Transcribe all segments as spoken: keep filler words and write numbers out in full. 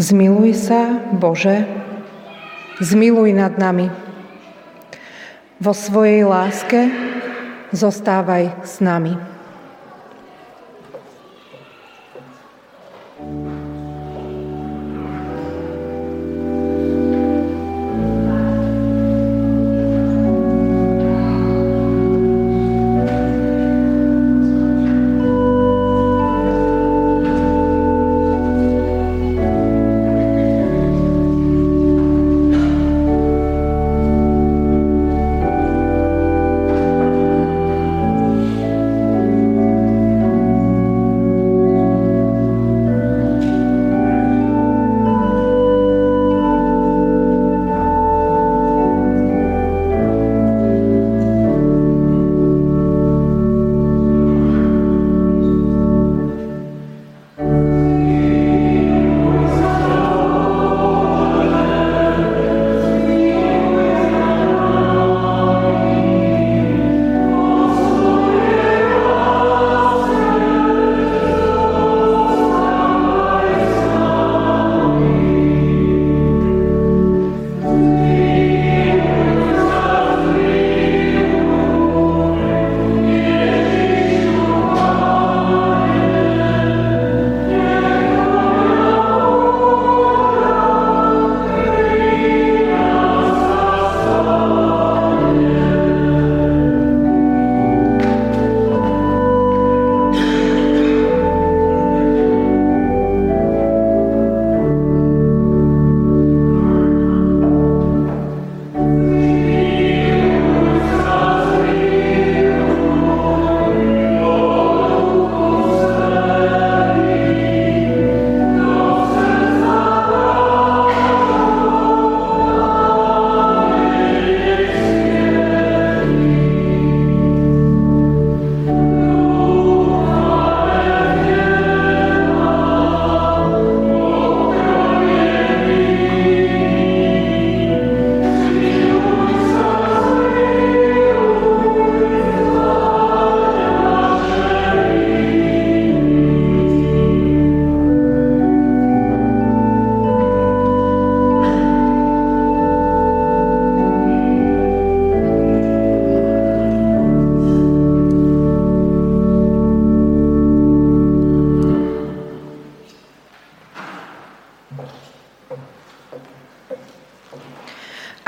Zmiluj sa, Bože, zmiluj nad nami. Vo svojej láske zostávaj s nami.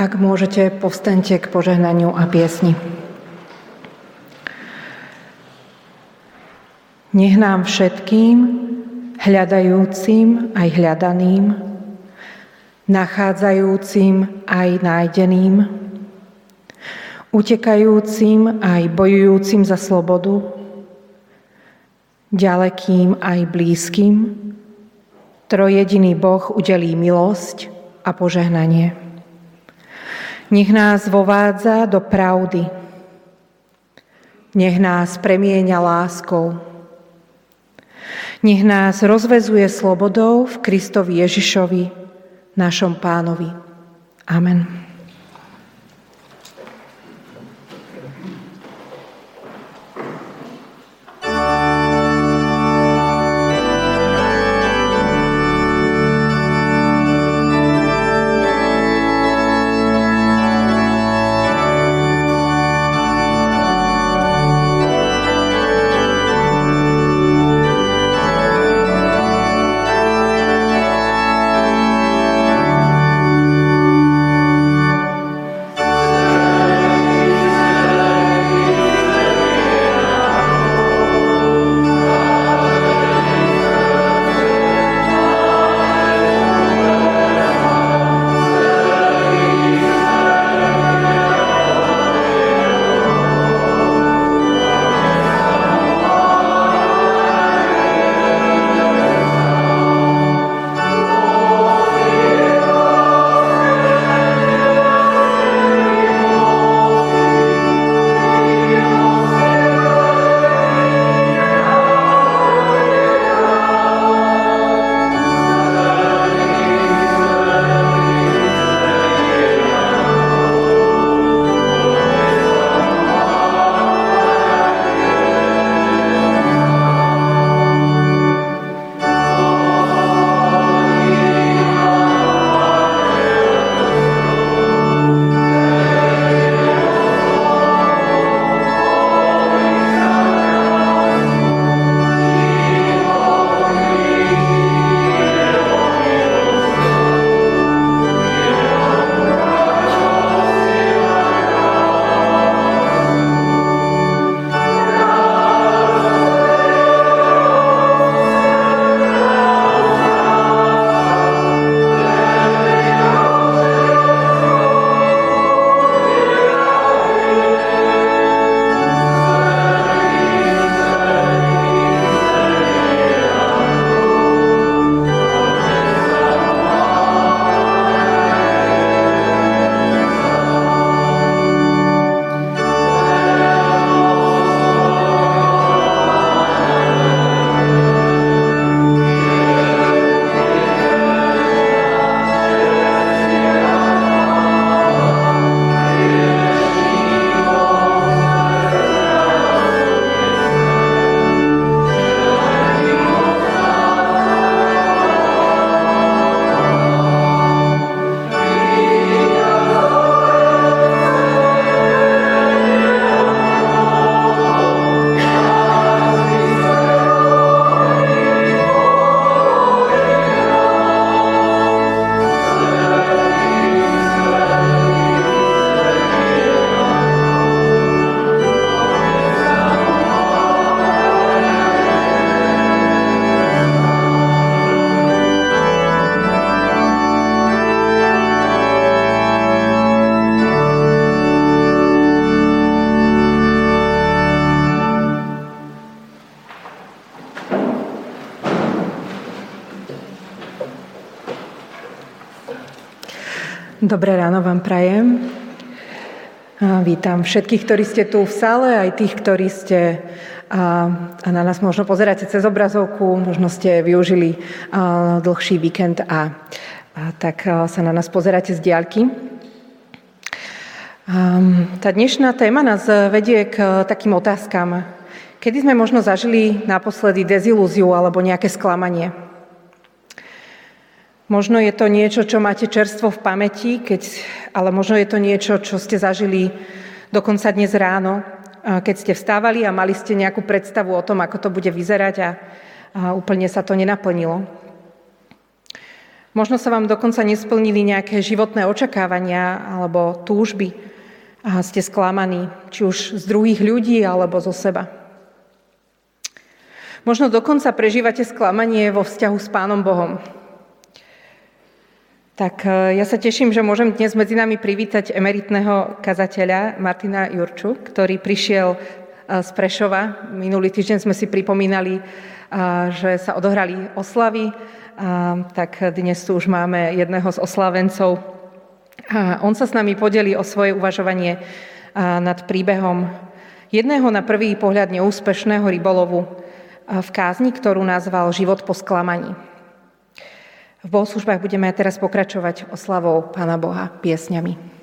Ak môžete, povstaňte k požehnaniu a piesni. Nech nám všetkým, hľadajúcim aj hľadaným, nachádzajúcim aj nájdeným, utekajúcim aj bojujúcim za slobodu, ďalekým aj blízkym, trojjediný Boh udelí milosť a požehnanie. Nech nás vovádza do pravdy. Nech nás premieňa láskou. Nech nás rozvezuje slobodou v Kristovi Ježišovi, našom Pánovi. Amen. Dobré ráno vám prajem. Vítam všetkých, ktorí ste tu v sále, aj tých, ktorí ste a, a na nás možno pozeráte cez obrazovku, možno ste využili a, dlhší víkend a, a tak a, sa na nás pozeráte z diaľky. A, tá dnešná téma nás vedie k takým otázkam. Kedy sme možno zažili naposledy dezilúziu alebo nejaké sklamanie? Možno je to niečo, čo máte čerstvo v pamäti, keď, ale možno je to niečo, čo ste zažili dokonca dnes ráno, keď ste vstávali a mali ste nejakú predstavu o tom, ako to bude vyzerať a, a úplne sa to nenaplnilo. Možno sa vám dokonca nesplnili nejaké životné očakávania alebo túžby a ste sklamaní, či už z druhých ľudí alebo zo seba. Možno dokonca prežívate sklamanie vo vzťahu s Pánom Bohom. Tak ja sa teším, že môžem dnes medzi nami privítať emeritného kazateľa Martina Jurču, ktorý prišiel z Prešova. Minulý týždeň sme si pripomínali, že sa odohrali oslavy, tak dnes tu už máme jedného z oslavencov. On sa s nami podelí o svoje uvažovanie nad príbehom jedného na prvý pohľad neúspešného rybolovu v kázni, ktorú nazval Život po sklamaní. V bohoslužbách budeme teraz pokračovať oslavou Pána Boha piesňami.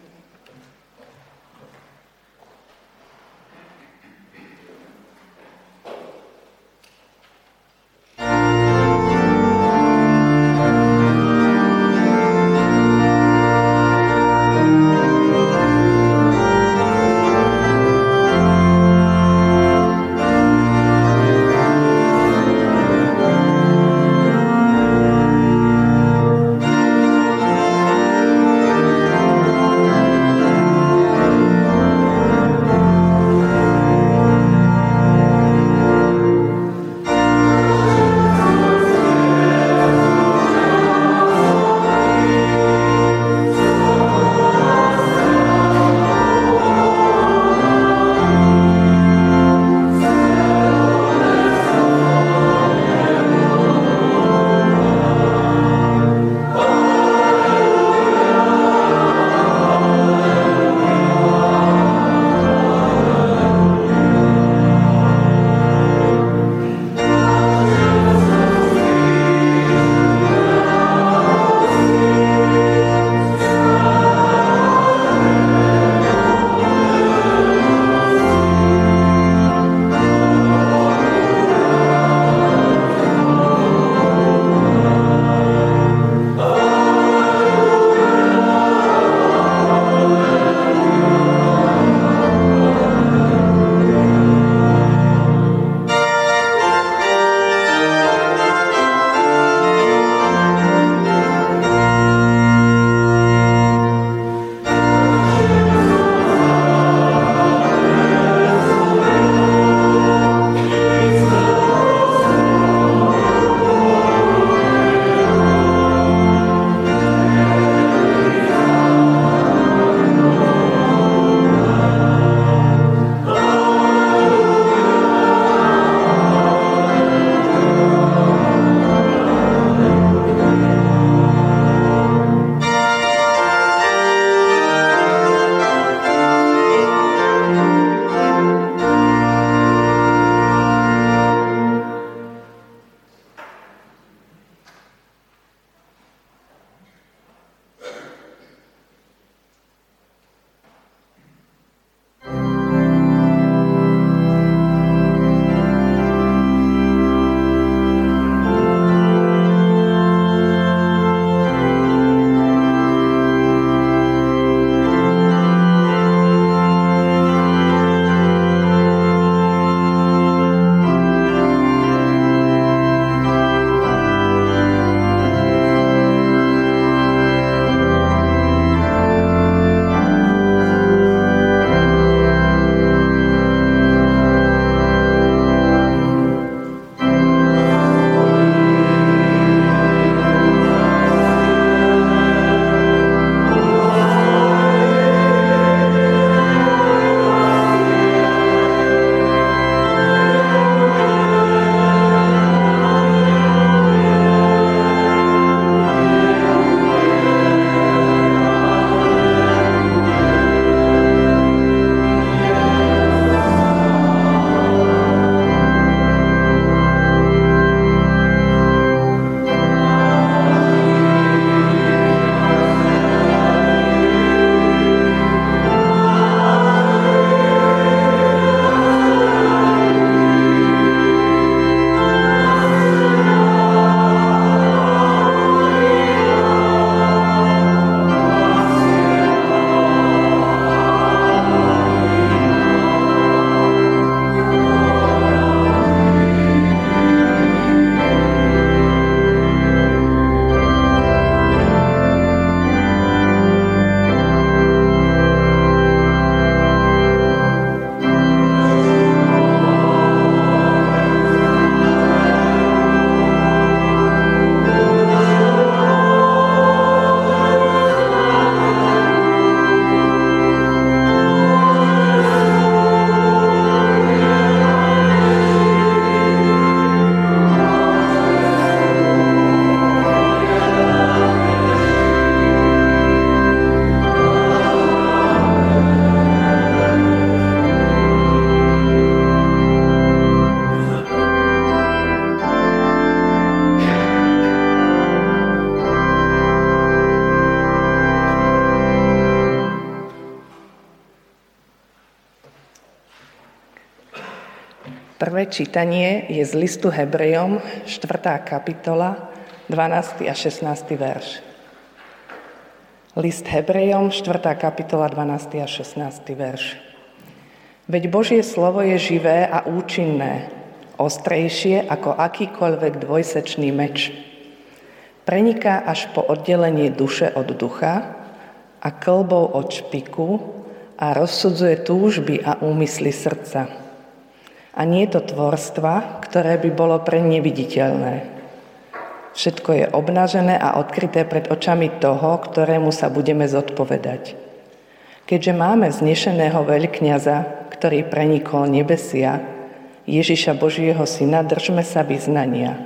Prvé čítanie je z listu Hebrejom, štvrtá kapitola, dvanásty a šestnásty verš. List Hebrejom, štvrtá kapitola, dvanásty a šestnásty verš. Veď Božie slovo je živé a účinné, ostrejšie ako akýkoľvek dvojsečný meč. Preniká až po oddelenie duše od ducha a kĺbou od špiku a rozsudzuje túžby a úmysly srdca. A nie je to tvorstva, ktoré by bolo pre neviditeľné. Všetko je obnažené a odkryté pred očami toho, ktorému sa budeme zodpovedať. Keďže máme vznešeného veľkňaza, ktorý prenikol nebesia, Ježiša Božieho Syna, držme sa vyznania.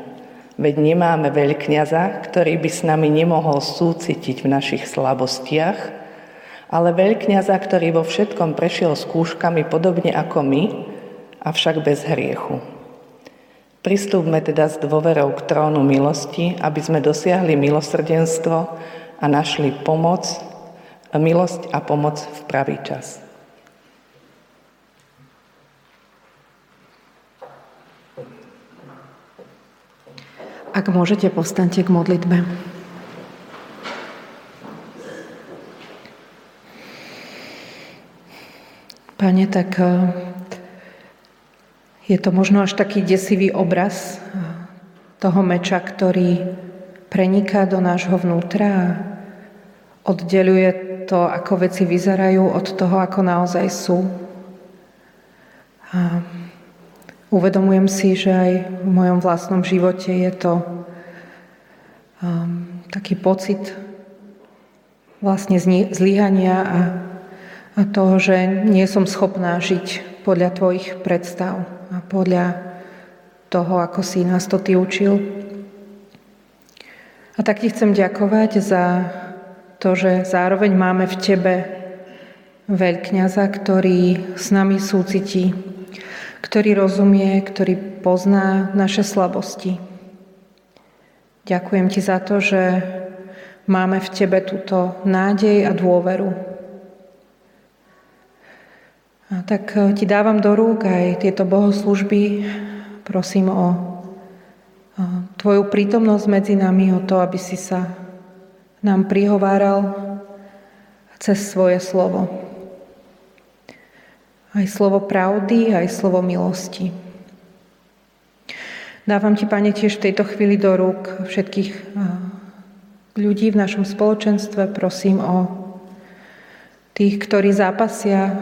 Veď nemáme veľkňaza, ktorý by s nami nemohol súcitiť v našich slabostiach, ale veľkňaza, ktorý vo všetkom prešiel skúškami podobne ako my, avšak bez hriechu. Pristúpme teda s dôverou k trónu milosti, aby sme dosiahli milosrdenstvo a našli pomoc, milosť a pomoc v pravý čas. Ak môžete, povstaňte k modlitbe. Pane, tak... je to možno až taký desivý obraz toho meča, ktorý preniká do nášho vnútra a oddeľuje to, ako veci vyzerajú, od toho, ako naozaj sú. A uvedomujem si, že aj v mojom vlastnom živote je to um, taký pocit vlastne zlyhania a, a toho, že nie som schopná žiť podľa tvojich predstav a podľa toho, ako si nás to ty učil. A tak ti chcem ďakovať za to, že zároveň máme v tebe veľkňaza, ktorý s nami súcití, ktorý rozumie, ktorý pozná naše slabosti. Ďakujem ti za to, že máme v tebe túto nádej a dôveru. A tak ti dávam do rúk aj tieto bohoslúžby. Prosím o tvoju prítomnosť medzi nami, o to, aby si sa nám prihováral cez svoje slovo. Aj slovo pravdy, aj slovo milosti. Dávam ti, Pane, tiež v tejto chvíli do rúk všetkých ľudí v našom spoločenstve. Prosím o tých, ktorí zápasia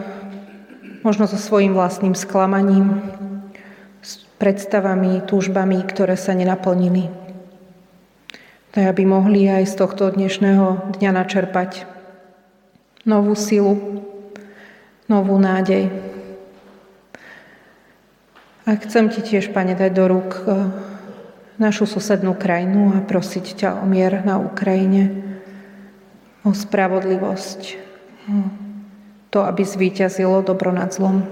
možno so svojím vlastným sklamaním, s predstavami, túžbami, ktoré sa nenaplnili. Tak aby mohli aj z tohto dnešného dňa načerpať novú silu, novú nádej. A chcem ti tiež, Pane, dať do rúk našu susednú krajinu a prosiť ťa o mier na Ukrajine, o spravodlivosť, to, aby zvíťazilo dobro nad zlom.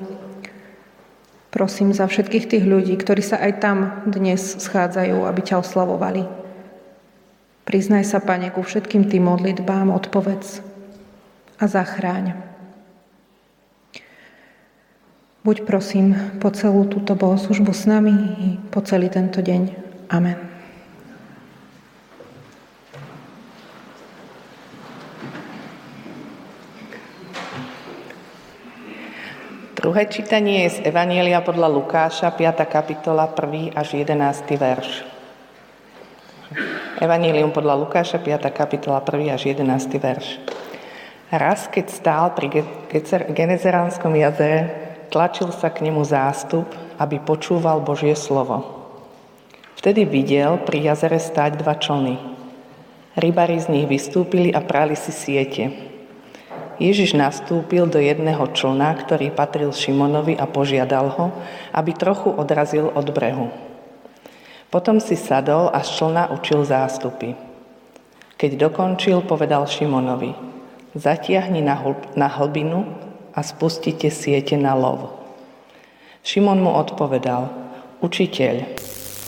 Prosím za všetkých tých ľudí, ktorí sa aj tam dnes schádzajú, aby ťa oslavovali. Priznaj sa, Pane, ku všetkým tým modlitbám, odpovedz a zachráň. Buď prosím po celú túto bohoslužbu s nami i po celý tento deň. Amen. Druhé čítanie je z Evanielia podľa Lukáša, piata kapitola, prvý až jedenásty verš. Evanielium podľa Lukáša, piata kapitola, prvý až jedenásty verš. Raz, keď stál pri Genezeránskom jazere, tlačil sa k nemu zástup, aby počúval Božie slovo. Vtedy videl pri jazere stáť dva člny. Rybári z nich vystúpili a prali si siete. Ježiš nastúpil do jedného člna, ktorý patril Šimonovi a požiadal ho, aby trochu odrazil od brehu. Potom si sadol a z člna učil zástupy. Keď dokončil, povedal Šimonovi: zatiahni na, hlb- na hlbinu a spustite siete na lov. Šimon mu odpovedal: učiteľ,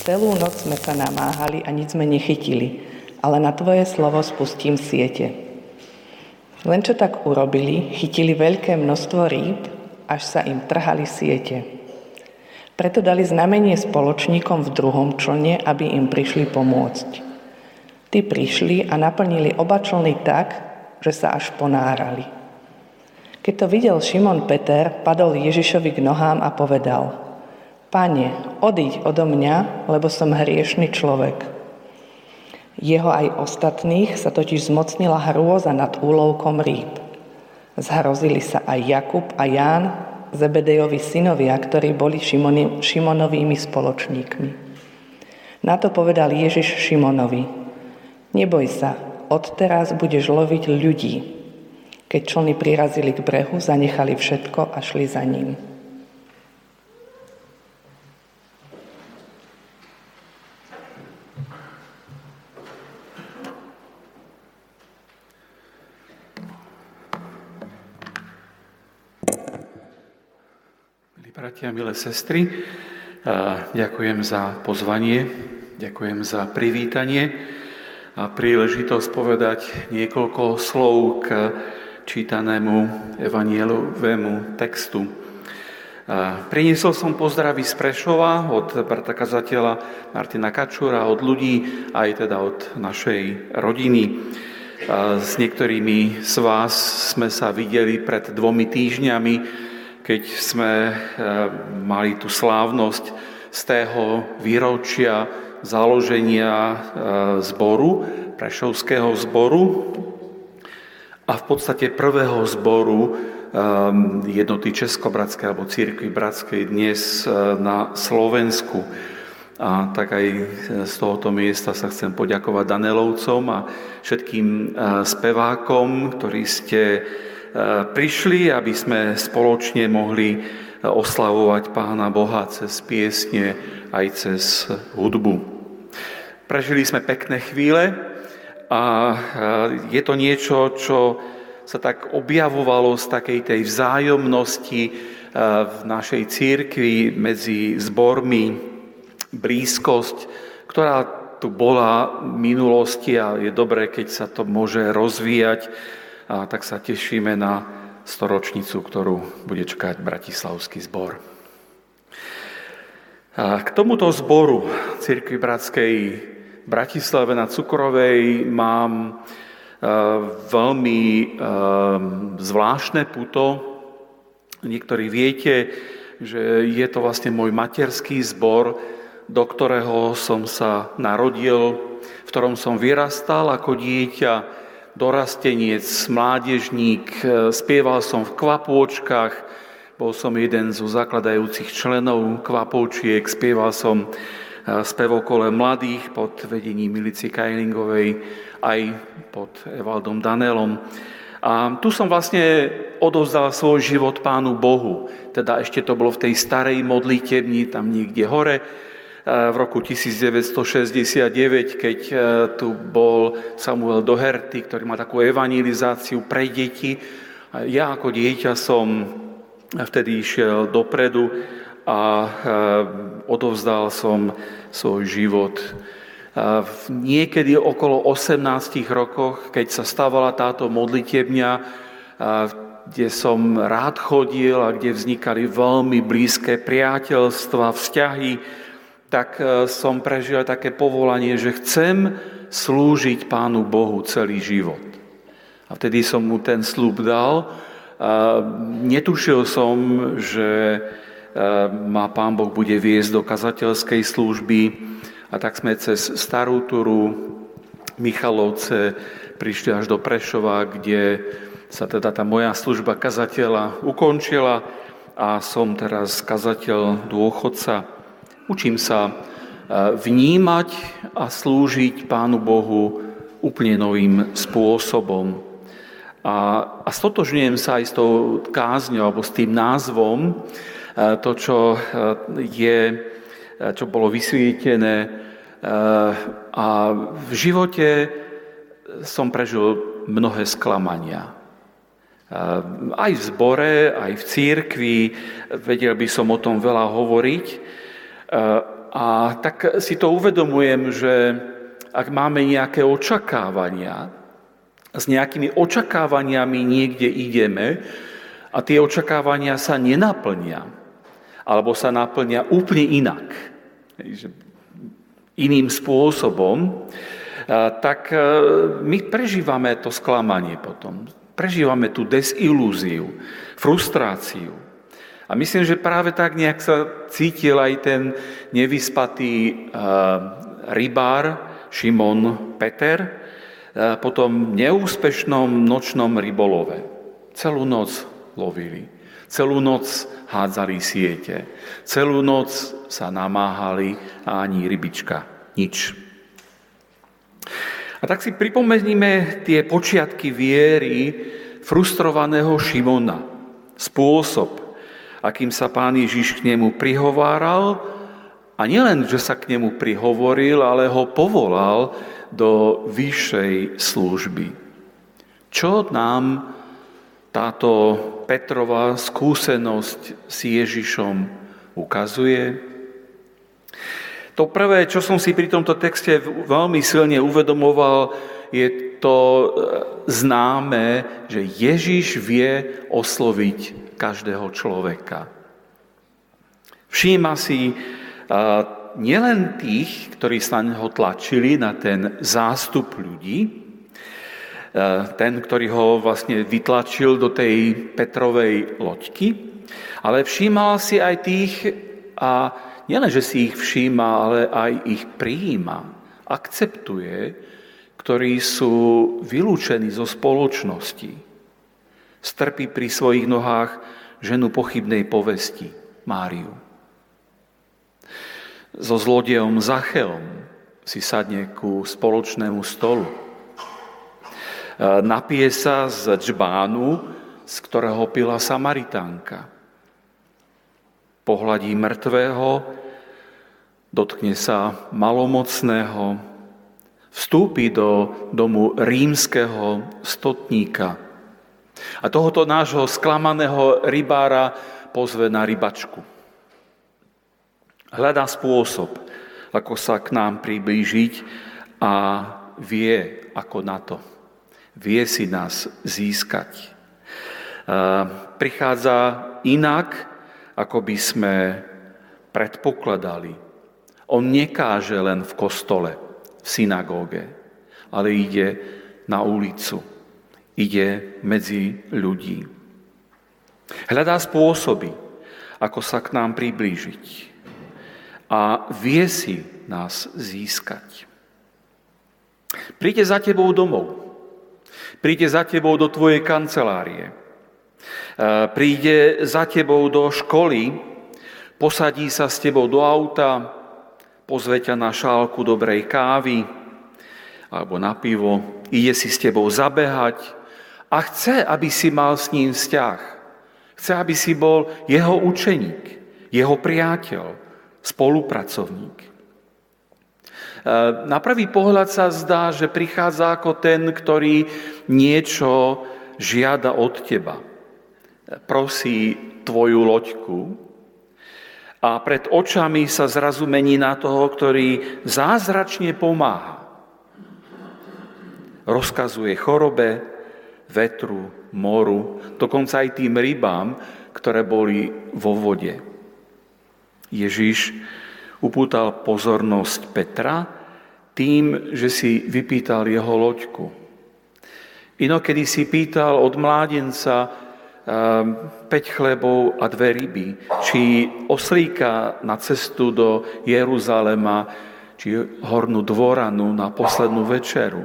celú noc sme sa namáhali a nič sme nechytili, ale na tvoje slovo spustím siete. Len čo tak urobili, chytili veľké množstvo rýb, až sa im trhali siete. Preto dali znamenie spoločníkom v druhom člne, aby im prišli pomôcť. Tí prišli a naplnili oba člny tak, že sa až ponárali. Keď to videl Šimon Peter, padol Ježišovi k nohám a povedal: Pane, odíď odo mňa, lebo som hriešny človek. Jeho aj ostatných sa totiž zmocnila hrôza nad úlovkom rýb. Zhrozili sa aj Jakub a Ján, Zebedejovi synovia, ktorí boli Šimoni, Šimonovými spoločníkmi. Na to povedal Ježiš Šimonovi: Neboj sa, odteraz budeš loviť ľudí. Keď člny prirazili k brehu, zanechali všetko a šli za ním. Bratia, milé sestry, ďakujem za pozvanie, ďakujem za privítanie a príležitosť povedať niekoľko slov k čítanému evanjeliovému textu. Priniesol som pozdravy z Prešova od kazateľa Martina Kačúra, od ľudí, aj teda od našej rodiny. S niektorými z vás sme sa videli pred dvomi týždňami, keď sme mali tú slávnosť z tého výročia založenia zboru, Prešovského zboru a v podstate prvého zboru jednoty Českobratskej alebo Cirkvi Bratskej dnes na Slovensku. A tak aj z tohoto miesta sa chcem poďakovať Danelovcom a všetkým spevákom, ktorí ste prišli, aby sme spoločne mohli oslavovať Pána Boha cez piesne aj cez hudbu. Prežili sme pekné chvíle a je to niečo, čo sa tak objavovalo z takej tej vzájomnosti v našej cirkvi medzi zbormi, blízkosť, ktorá tu bola v minulosti a je dobré, keď sa to môže rozvíjať. A tak sa tešíme na storočnicu, ktorú bude čakať Bratislavský zbor. A k tomuto zboru Cirkvi Bratskej v Bratislave na Cukrovej mám veľmi zvláštne puto. Niektorí viete, že je to vlastne môj materský zbor, do ktorého som sa narodil, v ktorom som vyrastal ako dieťa, dorastenec, mládežník, spieval som v kvapôčkach, bol som jeden zo zakladajúcich členov kvapôčiek, spieval som spevokole mladých pod vedením Milici Kajlingovej aj pod Evaldom Danelom. A tu som vlastne odovzdal svoj život Pánu Bohu, teda ešte to bolo v tej starej modlitebni, tam niekde hore, v roku devätnásť šesťdesiatdeväť, keď tu bol Samuel Doherty, ktorý mal takú evangelizáciu pre deti. Ja ako dieťa som vtedy išiel dopredu a odovzdal som svoj život. Niekedy okolo osemnástich rokoch, keď sa stávala táto modlitebňa, kde som rád chodil a kde vznikali veľmi blízke priateľstva, vzťahy, tak som prežil také povolanie, že chcem slúžiť Pánu Bohu celý život. A vtedy som mu ten sľub dal. Netušil som, že ma Pán Boh bude viesť do kazateľskej služby. A tak sme cez Starú Turu, Michalovce, prišli až do Prešova, kde sa teda tá moja služba kazateľa ukončila a som teraz kazateľ dôchodca. Učím sa vnímať a slúžiť Pánu Bohu úplne novým spôsobom. A, a stotožňujem sa aj s tou kázňou, alebo s tým názvom, to, čo je, čo bolo vysvietené. A v živote som prežil mnohé sklamania. Aj v zbore, aj v cirkvi, vedel by som o tom veľa hovoriť. A tak si to uvedomujem, že ak máme nejaké očakávania, s nejakými očakávaniami niekde ideme a tie očakávania sa nenaplnia. alebo sa naplnia úplne inak, iným spôsobom, tak my prežívame to sklamanie potom. Prežívame tú desilúziu, frustráciu. A myslím, že práve tak nejak sa cítil aj ten nevyspatý rybár Šimon Peter po tom neúspešnom nočnom rybolove. Celú noc lovili. Celú noc hádzali siete. Celú noc sa namáhali a ani rybička. Nič. A tak si pripomeníme tie počiatky viery frustrovaného Šimona. Spôsob, akým sa Pán Ježiš k nemu prihováral. A nielen, že sa k nemu prihovoril, ale ho povolal do vyššej služby. Čo nám táto Petrova skúsenosť s Ježišom ukazuje? To prvé, čo som si pri tomto texte veľmi silne uvedomoval, je to známe, že Ježiš vie osloviť každého človeka. Všíma si nielen tých, ktorí sa na neho tlačili, na ten zástup ľudí, ten, ktorý ho vlastne vytlačil do tej Petrovej loďky, ale všímal si aj tých, a nielen, že si ich všíma, ale aj ich prijíma, akceptuje, ktorí sú vylúčení zo spoločnosti. Strpí pri svojich nohách ženu pochybnej povesti, Máriu. So zlodejom Zacheom si sadne ku spoločnému stolu. Napije sa z džbánu, z ktorého pila Samaritánka. Pohladí mŕtvého, dotkne sa malomocného, vstúpi do domu rímskeho stotníka. A tohoto nášho sklamaného rybára pozve na rybačku. Hľadá spôsob, ako sa k nám priblížiť, a vie, ako na to. Vie si nás získať. Prichádza inak, ako by sme predpokladali. On nekáže len v kostole, v synagóge, ale ide na ulicu. Ide medzi ľudí. Hľadá spôsoby, ako sa k nám priblížiť. A vie si nás získať. Príde za tebou domov. Príde za tebou do tvojej kancelárie. Príde za tebou do školy, posadí sa s tebou do auta, pozve ťa na šálku dobrej kávy alebo na pivo, ide si s tebou zabehať a chce, aby si mal s ním vzťah. Chce, aby si bol jeho učeník, jeho priateľ, spolupracovník. Na prvý pohľad sa zdá, že prichádza ako ten, ktorý niečo žiada od teba. Prosí tvoju loďku a pred očami sa zrazu mení na toho, ktorý zázračne pomáha. Rozkazuje chorobe, vetru, moru, dokonca aj tým rybám, ktoré boli vo vode. Ježiš upútal pozornosť Petra tým, že si vypýtal jeho loďku. Inokedy si pýtal od mládenca päť chlebov a dve ryby, či oslíka na cestu do Jeruzalema, či hornú dvoranu na poslednú večeru.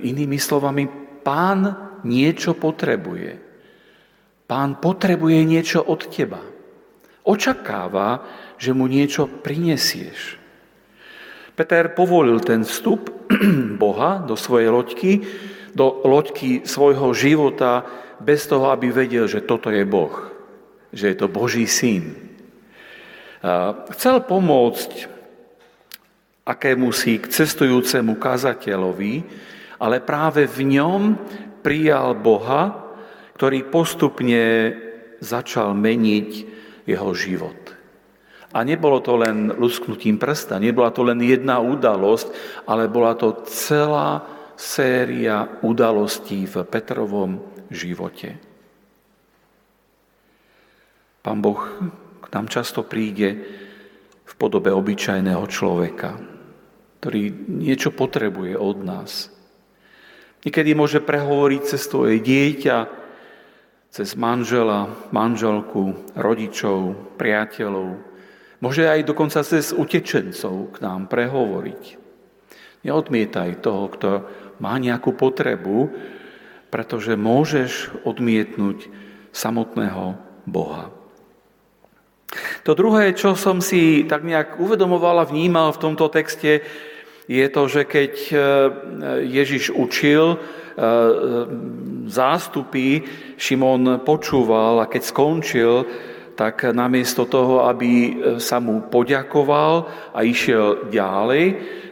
Inými slovami, Pán niečo potrebuje. Pán potrebuje niečo od teba. Očakáva, že mu niečo prinesieš. Peter povolil ten vstup Boha do svojej loďky, do loďky svojho života, bez toho, aby vedel, že toto je Boh, že je to Boží syn. Chcel pomôcť akémusi cestujúcemu kazateľovi, ale práve v ňom prijal Boha, ktorý postupne začal meniť jeho život. A nebolo to len lusknutím prsta, nebola to len jedna udalosť, ale bola to celá séria udalostí v Petrovom živote. Pán Boh k nám často príde v podobe obyčajného človeka, ktorý niečo potrebuje od nás. Niekedy môže prehovoriť cez tvoje dieťa, cez manžela, manželku, rodičov, priateľov. Môže aj dokonca cez utečencov k nám prehovoriť. Neodmietaj toho, kto má nejakú potrebu, pretože môžeš odmietnúť samotného Boha. To druhé, čo som si tak nejak uvedomoval a vnímal v tomto texte, je to, že keď Ježiš učil zástupy, Šimon počúval a keď skončil, tak namiesto toho, aby sa mu poďakoval a išiel ďalej,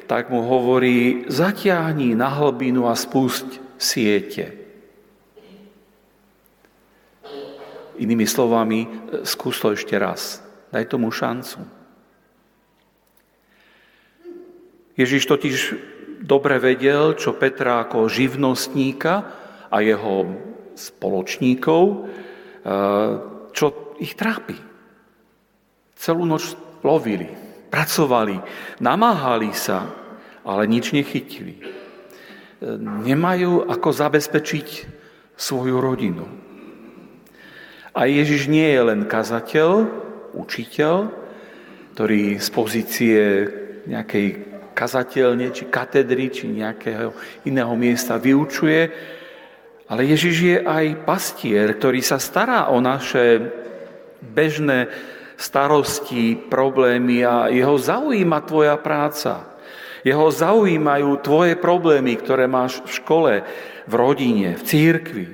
tak mu hovorí, zatiahni na hlbinu a spúšť siete. Inými slovami, skús to ešte raz. Daj tomu šancu. Ježiš totiž dobre vedel, čo Petra ako živnostníka a jeho spoločníkov, čo ich trápi. Celú noc lovili, pracovali, namáhali sa, ale nič nechytili. Nemajú ako zabezpečiť svoju rodinu. A Ježiš nie je len kazateľ, učiteľ, ktorý z pozície nejakej kazateľne, či katedry, či nejakého iného miesta vyučuje. Ale Ježiš je aj pastier, ktorý sa stará o naše bežné starosti, problémy a jeho zaujíma tvoja práca. Jeho zaujímajú tvoje problémy, ktoré máš v škole, v rodine, v cirkvi.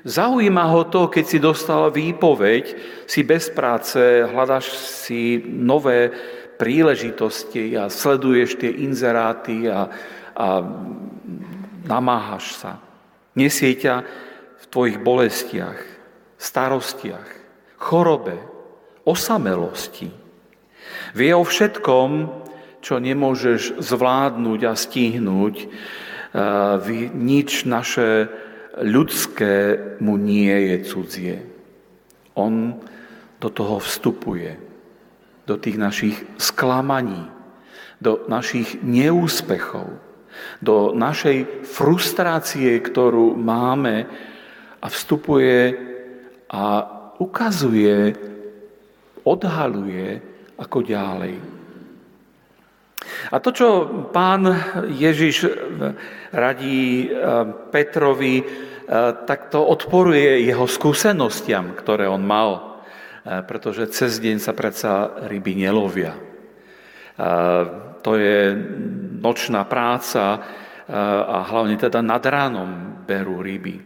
Zaujíma ho to, keď si dostal výpoveď, si bez práce, hľadaš si nové príležitosti a sleduješ tie inzeráty a, a namáhaš sa. Nesie ťa v tvojich bolestiach, starostiach, chorobe, osamelosti. Vie o všetkom, čo nemôžeš zvládnuť a stihnúť. Nič naše ľudské mu nie je cudzie. On do toho vstupuje. Do tých našich sklamaní, do našich neúspechov, do našej frustrácie, ktorú máme a vstupuje a ukazuje, odhaluje, ako ďalej. A to, čo pán Ježiš radí Petrovi, tak to odporuje jeho skúsenostiam, ktoré on mal. Pretože cez deň sa predsa ryby nelovia. To je nočná práca a hlavne teda nad ránom berú ryby.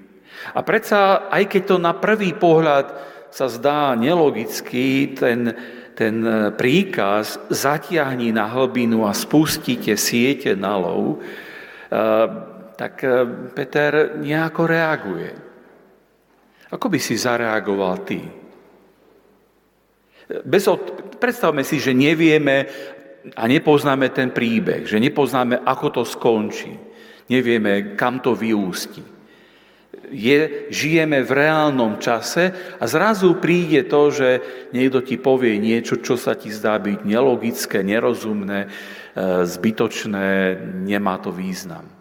A predsa, aj keď to na prvý pohľad sa zdá nelogický, ten, ten príkaz zatiahni na hlbinu a spustite siete na lov, tak Peter nejako reaguje. Ako by si zareagoval ty? Bez od... Predstavme si, že nevieme a nepoznáme ten príbeh, že nepoznáme, ako to skončí. Nevieme, kam to vyústi. Je... Žijeme v reálnom čase a zrazu príde to, že niekto ti povie niečo, čo sa ti zdá byť nelogické, nerozumné, zbytočné, nemá to význam.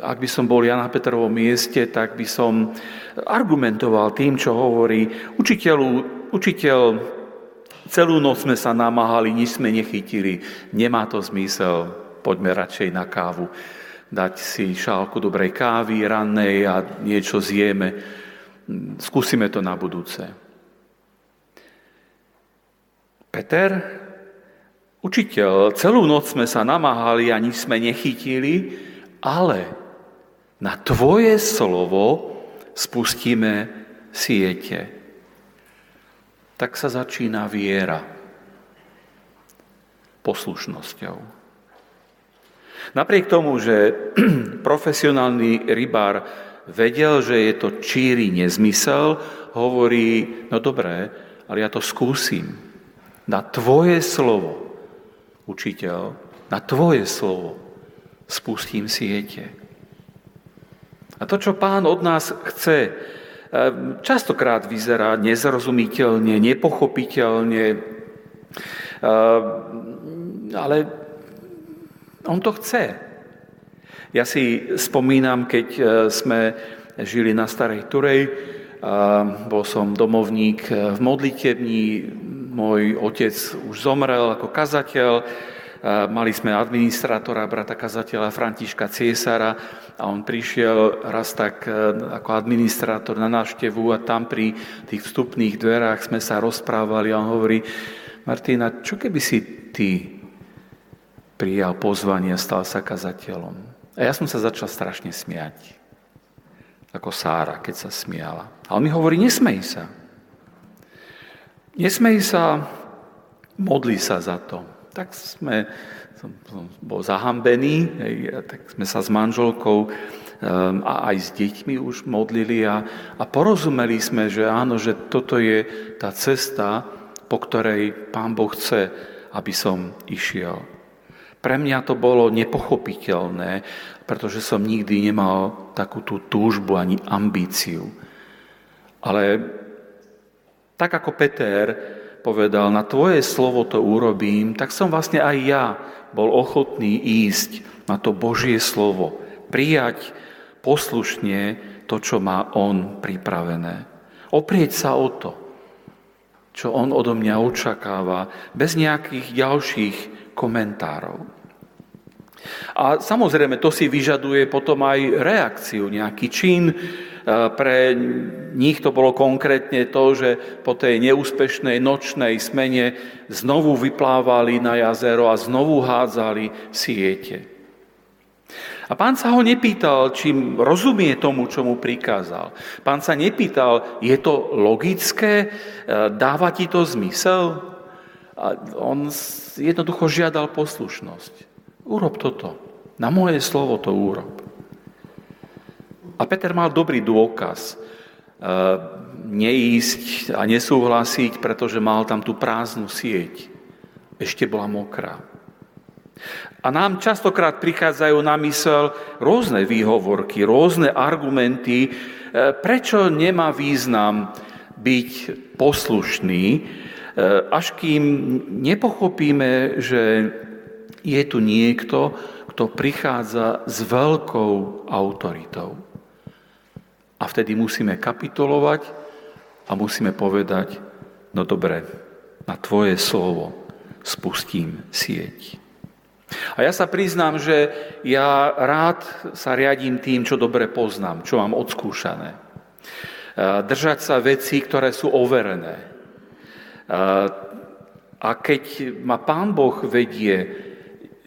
Ak by som bol ja na Petrovom mieste, tak by som argumentoval tým, čo hovorí učiteľu, učiteľ, celú noc sme sa namáhali, nič sme nechytili, nemá to zmysel, poďme radšej na kávu, dať si šálku dobrej kávy rannej a niečo zjeme, skúsime to na budúce. Peter, učiteľ, celú noc sme sa namáhali a nič sme nechytili, ale na tvoje slovo spustíme siete. Tak sa začína viera poslušnosťou. Napriek tomu, že profesionálny rybár vedel, že je to číri nezmysel, hovorí, no dobré, ale ja to skúsim. Na tvoje slovo, učiteľ, na tvoje slovo spustím siete. A to, čo pán od nás chce, častokrát vyzerá nezrozumiteľne, nepochopiteľne, ale on to chce. Ja si spomínam, keď sme žili na Starej Turej, bol som domovník v modlitebni, môj otec už zomrel ako kazateľ, mali sme administrátora, brata kazateľa Františka Cesara a on prišiel raz tak ako administrátor na návštevu a tam pri tých vstupných dverách sme sa rozprávali a on hovorí: Martina, čo keby si ty prijal pozvanie a stal sa kazateľom? A ja som sa začal strašne smiať. Ako Sára, keď sa smiala. A on mi hovorí: nesmej sa. Nesmej sa, modli sa za to. Tak sme, som, som bol zahambený, tak sme sa s manželkou um, a aj s deťmi už modlili a, a porozumeli sme, že áno, že toto je tá cesta, po ktorej Pán Boh chce, aby som išiel. Pre mňa to bolo nepochopiteľné, pretože som nikdy nemal takú tú túžbu ani ambíciu. Ale tak ako Peter povedal, na tvoje slovo to urobím, tak som vlastne aj ja bol ochotný ísť na to Božie slovo, prijať poslušne to, čo má on pripravené. Oprieť sa o to, čo on odo mňa očakáva, bez nejakých ďalších komentárov. A samozrejme, to si vyžaduje potom aj reakciu, nejaký čin. Pre nich to bolo konkrétne to, že po tej neúspešnej nočnej smene znovu vyplávali na jazero a znovu hádzali siete. A Pán sa ho nepýtal, či rozumie tomu, čo mu prikázal. Pán sa nepýtal, je to logické, dáva ti to zmysel? A on jednoducho žiadal poslušnosť. Urob toto. Na moje slovo to urob. A Peter mal dobrý dôkaz e, neísť a nesúhlasiť, pretože mal tam tú prázdnu sieť. Ešte bola mokrá. A nám častokrát prichádzajú na mysel rôzne výhovorky, rôzne argumenty, e, prečo nemá význam byť poslušný, e, až kým nepochopíme, že je tu niekto, kto prichádza s veľkou autoritou. A vtedy musíme kapitulovať a musíme povedať: no dobre, na tvoje slovo spustím sieť. A ja sa priznám, že ja rád sa riadím tým, čo dobre poznám, čo mám odskúšané. Držať sa vecí, ktoré sú overené. A keď ma Pán Boh vedie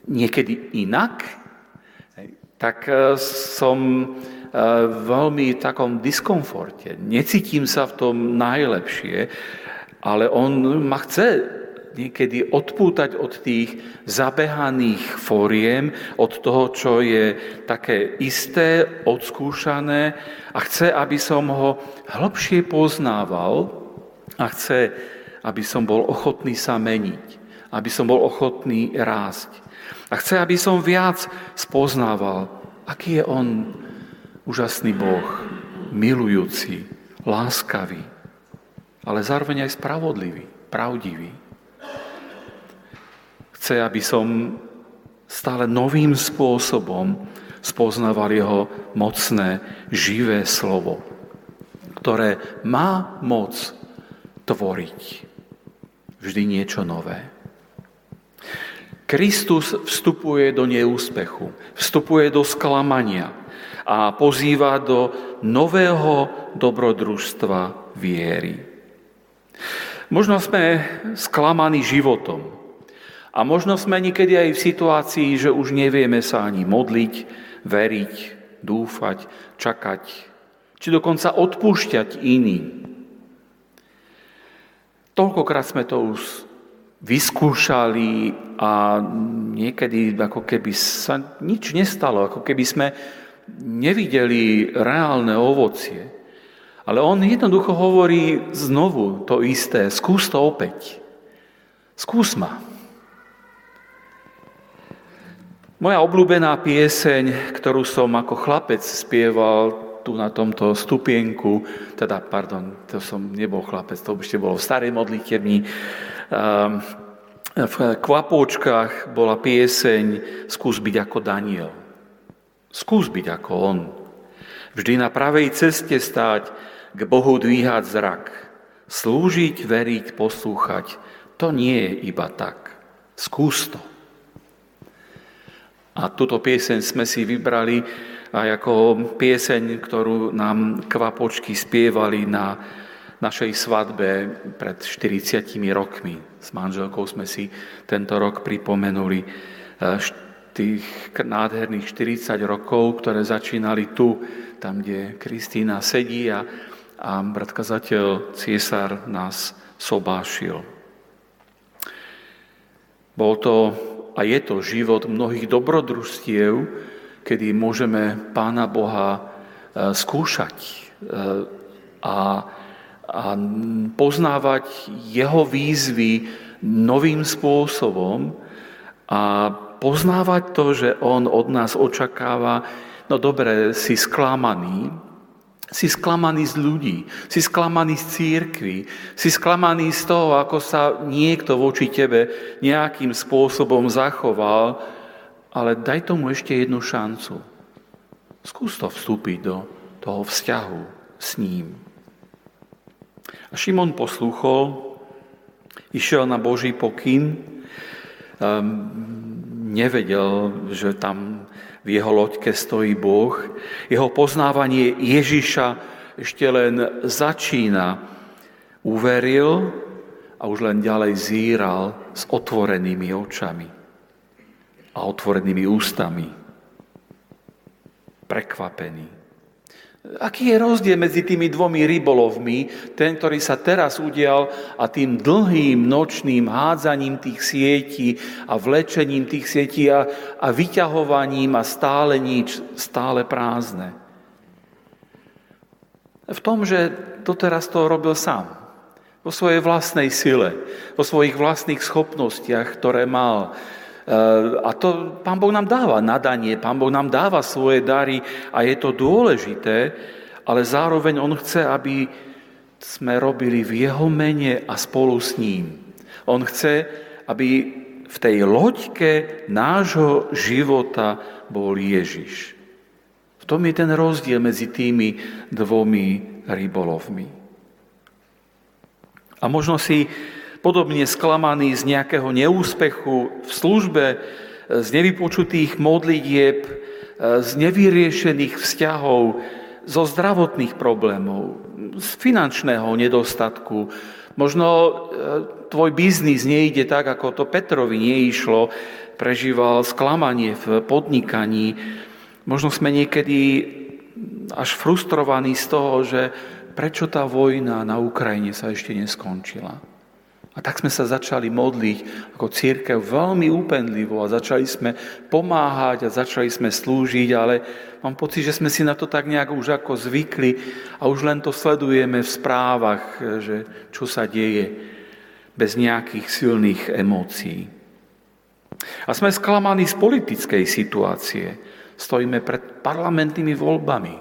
niekedy inak, tak som v veľmi takom diskomforte. Necítim sa v tom najlepšie, ale on ma chce niekedy odpútať od tých zabehaných foriem, od toho, čo je také isté, odskúšané a chce, aby som ho hlbšie poznával a chce, aby som bol ochotný sa meniť, aby som bol ochotný rásť. A chce, aby som viac spoznával, aký je on úžasný Boh, milujúci, láskavý, ale zároveň aj spravodlivý, pravdivý. Chce, aby som stále novým spôsobom spoznával jeho mocné, živé slovo, ktoré má moc tvoriť vždy niečo nové. Kristus vstupuje do neúspechu, vstupuje do sklamania a pozýva do nového dobrodružstva viery. Možno sme sklamaní životom a možno sme niekedy aj v situácii, že už nevieme sa ani modliť, veriť, dúfať, čakať, či dokonca odpúšťať iným. Toľkokrát sme to už vyskúšali a niekedy ako keby sa nič nestalo, ako keby sme nevideli reálne ovocie. Ale on jednoducho hovorí znovu to isté, skús to opäť. Skús ma. Moja obľúbená pieseň, ktorú som ako chlapec spieval, tu na tomto stupienku, teda, pardon, to som nebol chlapec, to ešte bolo v starej modlitebni. V Kvapôčkach bola pieseň Skús byť ako Daniel. Skús byť ako on. Vždy na pravej ceste stáť, k Bohu dvíhať zrak. Slúžiť, veriť, poslúchať. To nie je iba tak. Skús to. A túto pieseň sme si vybrali aj ako pieseň, ktorú nám Kvapočky spievali na našej svadbe pred štyridsiatimi rokmi. S manželkou sme si tento rok pripomenuli tých nádherných štyridsať rokov, ktoré začínali tu, tam, kde Kristína sedí a, a brat kazateľ Cesar nás sobášil. Bol to a je to život mnohých dobrodružstiev, kedy môžeme Pána Boha skúšať a, a poznávať jeho výzvy novým spôsobom a poznávať to, že on od nás očakáva, no dobre, si sklamaný, si sklamaný z ľudí, si sklamaný z cirkvi, si sklamaný z toho, ako sa niekto voči tebe nejakým spôsobom zachoval, ale daj tomu ešte jednu šancu. Skús to vstúpiť do toho vzťahu s ním. A Šimon poslúchol, išiel na Boží pokyn, nevedel, že tam v jeho loďke stojí Boh. Jeho poznávanie Ježiša ešte len začína. Uveril a už len ďalej zíral s otvorenými očami a otvorenými ústami. Prekvapený. Aký je rozdiel medzi tými dvomi rybolovmi, ten, ktorý sa teraz udial, a tým dlhým nočným hádzaním tých sietí a vlečením tých sietí a, a vyťahovaním a stále nič, stále prázdne? V tom, že doteraz to robil sám. Vo svojej vlastnej sile, vo svojich vlastných schopnostiach, ktoré mal. A to Pán Boh nám dáva nadanie, Pán Boh nám dáva svoje dary a je to dôležité, ale zároveň on chce, aby sme robili v jeho mene a spolu s ním. On chce, aby v tej loďke nášho života bol Ježiš. V tom je ten rozdiel medzi tými dvomi rybolovmi. A možno si podobne sklamaný z nejakého neúspechu v službe, z nevypočutých modlitieb, z nevyriešených vzťahov, zo zdravotných problémov, z finančného nedostatku. Možno tvoj biznis nejde tak, ako to Petrovi neišlo, prežíval sklamanie v podnikaní. Možno sme niekedy až frustrovaní z toho, že prečo tá vojna na Ukrajine sa ešte neskončila. A tak sme sa začali modliť ako cirkev veľmi úpenlivo a začali sme pomáhať a začali sme slúžiť, ale mám pocit, že sme si na to tak nejak už ako zvykli a už len to sledujeme v správach, že čo sa deje, bez nejakých silných emócií. A sme sklamaní z politickej situácie. Stojíme pred parlamentnými voľbami.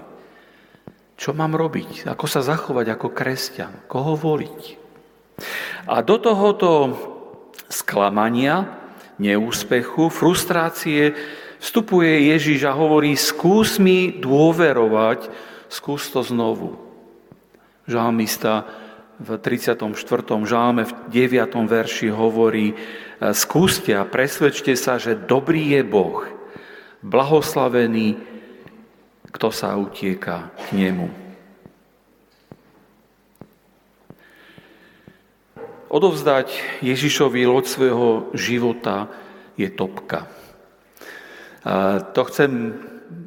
Čo mám robiť? Ako sa zachovať ako kresťan? Koho voliť? A do tohoto sklamania, neúspechu, frustrácie vstupuje Ježiš a hovorí: skús mi dôverovať, skús to znovu. Žalmista v tridsiatom štvrtom žalme v deviatom verši hovorí: skúste a presvedčte sa, že dobrý je Boh, blahoslavený, kto sa utieka k nemu. Odovzdať Ježišovi loď svojho života je topka. To chcem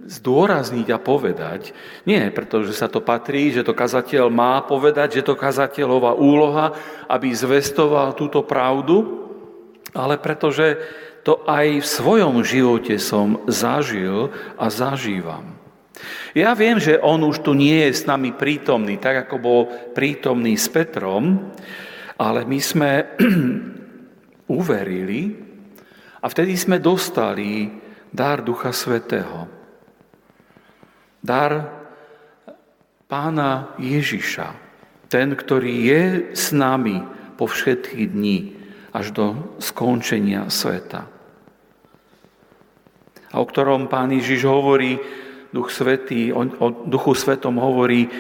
zdôrazniť a povedať. Nie, pretože sa to patrí, že to kazateľ má povedať, že to kazateľová úloha, aby zvestoval túto pravdu, ale pretože to aj v svojom živote som zažil a zažívam. Ja viem, že on už tu nie je s nami prítomný, tak ako bol prítomný s Petrom, ale my sme uverili a vtedy sme dostali dar Ducha Svätého. Dar Pána Ježiša, ten, ktorý je s nami po všetky dni, až do skončenia sveta. A o ktorom Pán Ježiš hovorí, Duch Svätý, o, o Duchu Svätom hovorí,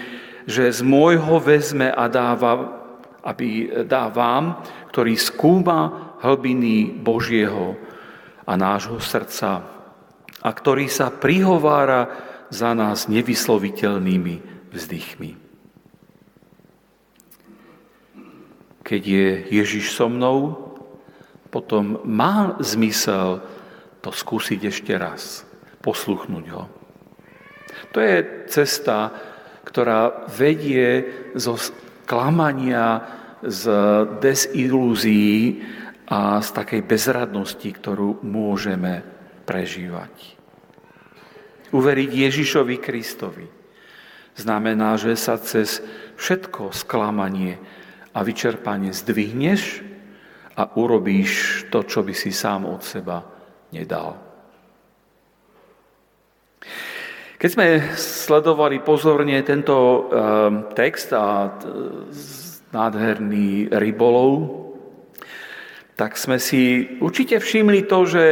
že z môjho vezme a dáva, aby dá vám, ktorý skúma hlbiny Božieho a nášho srdca a ktorý sa prihovára za nás nevysloviteľnými vzdychmi. Keď je Ježiš so mnou, potom má zmysel to skúsiť ešte raz, posluchnúť ho. To je cesta, ktorá vedie zo sklamania, z desilúzií a z takej bezradnosti, ktorú môžeme prežívať. Uveriť Ježišovi Kristovi znamená, že sa cez všetko sklamanie a vyčerpanie zdvihneš a urobíš to, čo by si sám od seba nedal. Keď sme sledovali pozorne tento text a nádherný rybolov, tak sme si určite všimli to, že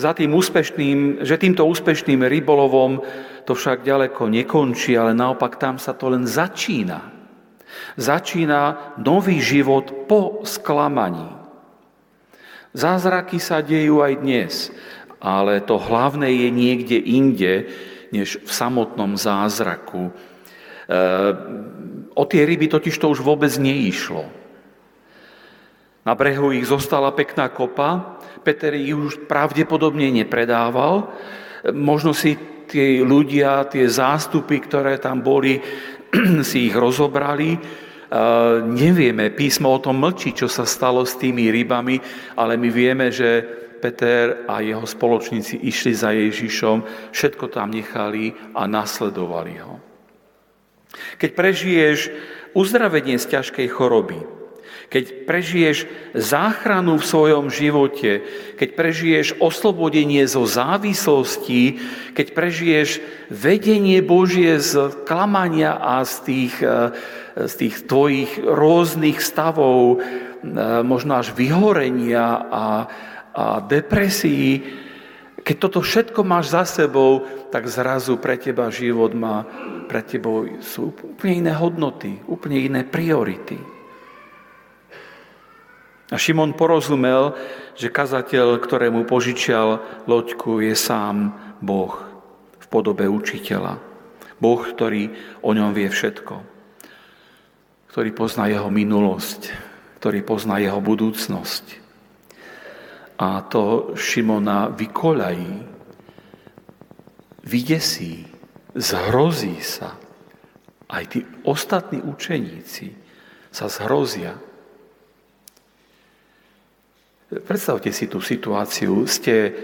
za tým úspešným, že týmto úspešným rybolovom to však ďaleko nekončí, ale naopak tam sa to len začína. Začína nový život po sklamaní. Zázraky sa dejú aj dnes, ale to hlavné je niekde inde, než v samotnom zázraku. E, o tie ryby totiž to už vôbec neišlo. Na brehu ich zostala pekná kopa, Peter ich už pravdepodobne nepredával, možno si tie ľudia, tie zástupy, ktoré tam boli, si ich rozobrali. Nevieme, písmo o tom mlčí, čo sa stalo s tými rybami, ale my vieme, že Peter a jeho spoločníci išli za Ježišom, všetko tam nechali a nasledovali ho. Keď prežiješ uzdravenie z ťažkej choroby, keď prežiješ záchranu v svojom živote, keď prežiješ oslobodenie zo závislostí, keď prežiješ vedenie Božie z klamania a z tých, z tých tvojich rôznych stavov, možno až vyhorenia a, a depresií, keď toto všetko máš za sebou, tak zrazu pre teba život má, pre tebou sú úplne iné hodnoty, úplne iné priority. A Šimon porozumel, že kazateľ, ktorému požičial loďku, je sám Boh v podobe učiteľa. Boh, ktorý o ňom vie všetko. Ktorý pozná jeho minulosť. Ktorý pozná jeho budúcnosť. A to Šimona vykoľají, vydesí, zhrozí sa. Aj tí ostatní učeníci sa zhrozia. Predstavte si tú situáciu, ste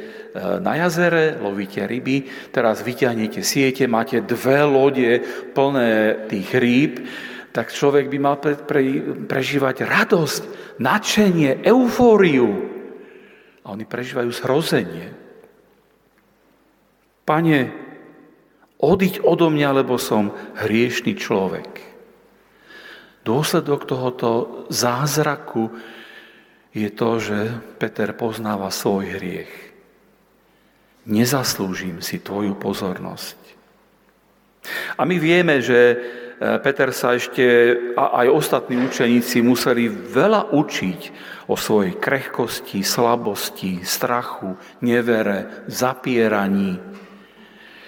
na jazere, lovíte ryby, teraz vyťahnete siete, máte dve lode plné tých rýb, tak človek by mal pre, pre, prežívať radosť, nadšenie, eufóriu. A oni prežívajú zhrozenie. Pane, odiď odo mňa, lebo som hriešný človek. Dôsledok tohoto zázraku je to, že Peter poznáva svoj hriech. Nezaslúžim si tvoju pozornosť. A my vieme, že Peter sa ešte a aj ostatní učeníci museli veľa učiť o svojej krehkosti, slabosti, strachu, nevere, zapieraní.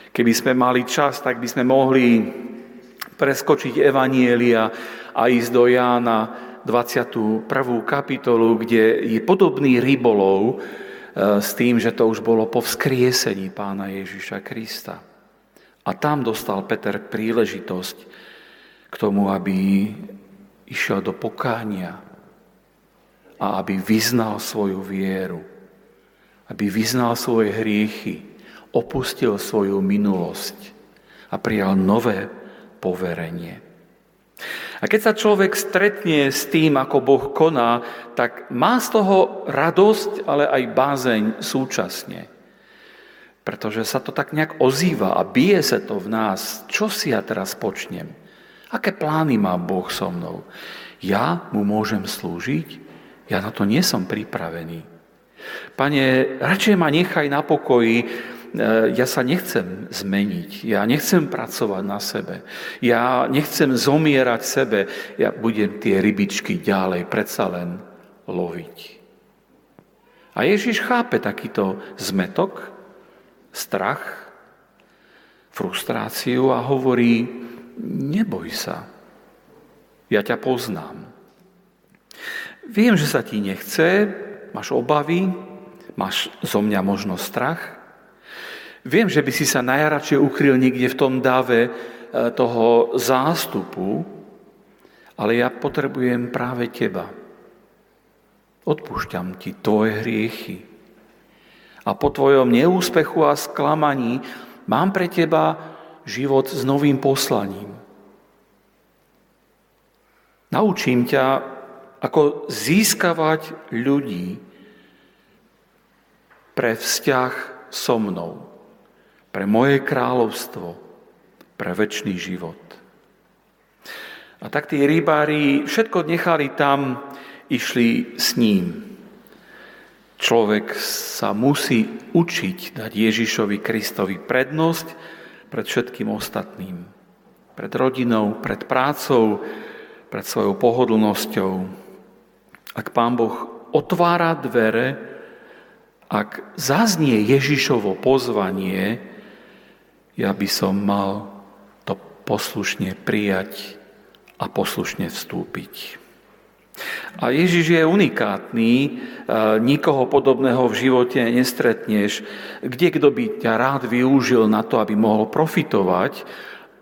Keby sme mali čas, tak by sme mohli preskočiť evanjelia a ísť do Jána dvadsiatu prvú kapitolu, kde je podobný rybolov s tým, že to už bolo po vzkriesení Pána Ježiša Krista. A tam dostal Peter príležitosť k tomu, aby išiel do pokánia a aby vyznal svoju vieru, aby vyznal svoje hriechy, opustil svoju minulosť a prijal nové poverenie. A keď sa človek stretne s tým, ako Boh koná, tak má z toho radosť, ale aj bázeň súčasne. Pretože sa to tak nejak ozýva a bije sa to v nás. Čo si ja teraz počnem? Aké plány má Boh so mnou? Ja mu môžem slúžiť? Ja na to nie som pripravený. Pane, radšej ma nechaj na pokoji, ja sa nechcem zmeniť, ja nechcem pracovať na sebe, ja nechcem zomierať sebe, ja budem tie rybičky ďalej predsa len loviť. A Ježiš chápe takýto zmetok, strach, frustráciu a hovorí, neboj sa, ja ťa poznám. Viem, že sa ti nechce, máš obavy, máš zo mňa možno strach. Viem, že by si sa najradšej ukryl niekde v tom dáve toho zástupu, ale ja potrebujem práve teba. Odpúšťam ti tvoje hriechy. A po tvojom neúspechu a sklamaní mám pre teba život s novým poslaním. Naučím ťa, ako získavať ľudí pre vzťah so mnou, pre moje kráľovstvo, pre večný život. A tak tí rybári všetko nechali tam, išli s ním. Človek sa musí učiť dať Ježišovi Kristovi prednosť pred všetkým ostatným. Pred rodinou, pred prácou, pred svojou pohodlnosťou. Ak Pán Boh otvára dvere, ak zaznie Ježišovo pozvanie, ja by som mal to poslušne prijať a poslušne vstúpiť. A Ježiš je unikátny, nikoho podobného v živote nestretneš. Kde kto by ťa rád využil na to, aby mohol profitovať,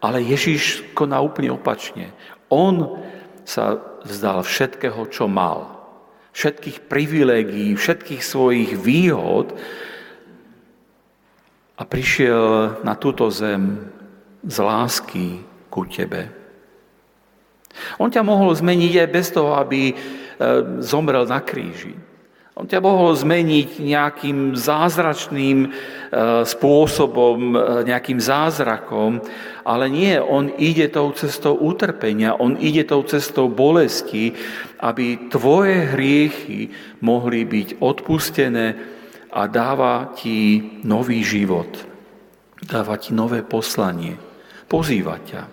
ale Ježiš koná úplne opačne. On sa vzdal všetkého, čo mal. Všetkých privilégií, všetkých svojich výhod, a prišiel na túto zem z lásky ku tebe. On ťa mohol zmeniť aj bez toho, aby zomrel na kríži. On ťa mohol zmeniť nejakým zázračným spôsobom, nejakým zázrakom, ale nie, on ide tou cestou utrpenia, on ide tou cestou bolesti, aby tvoje hriechy mohli byť odpustené, a dáva ti nový život. Dáva ti nové poslanie. Pozýva ťa.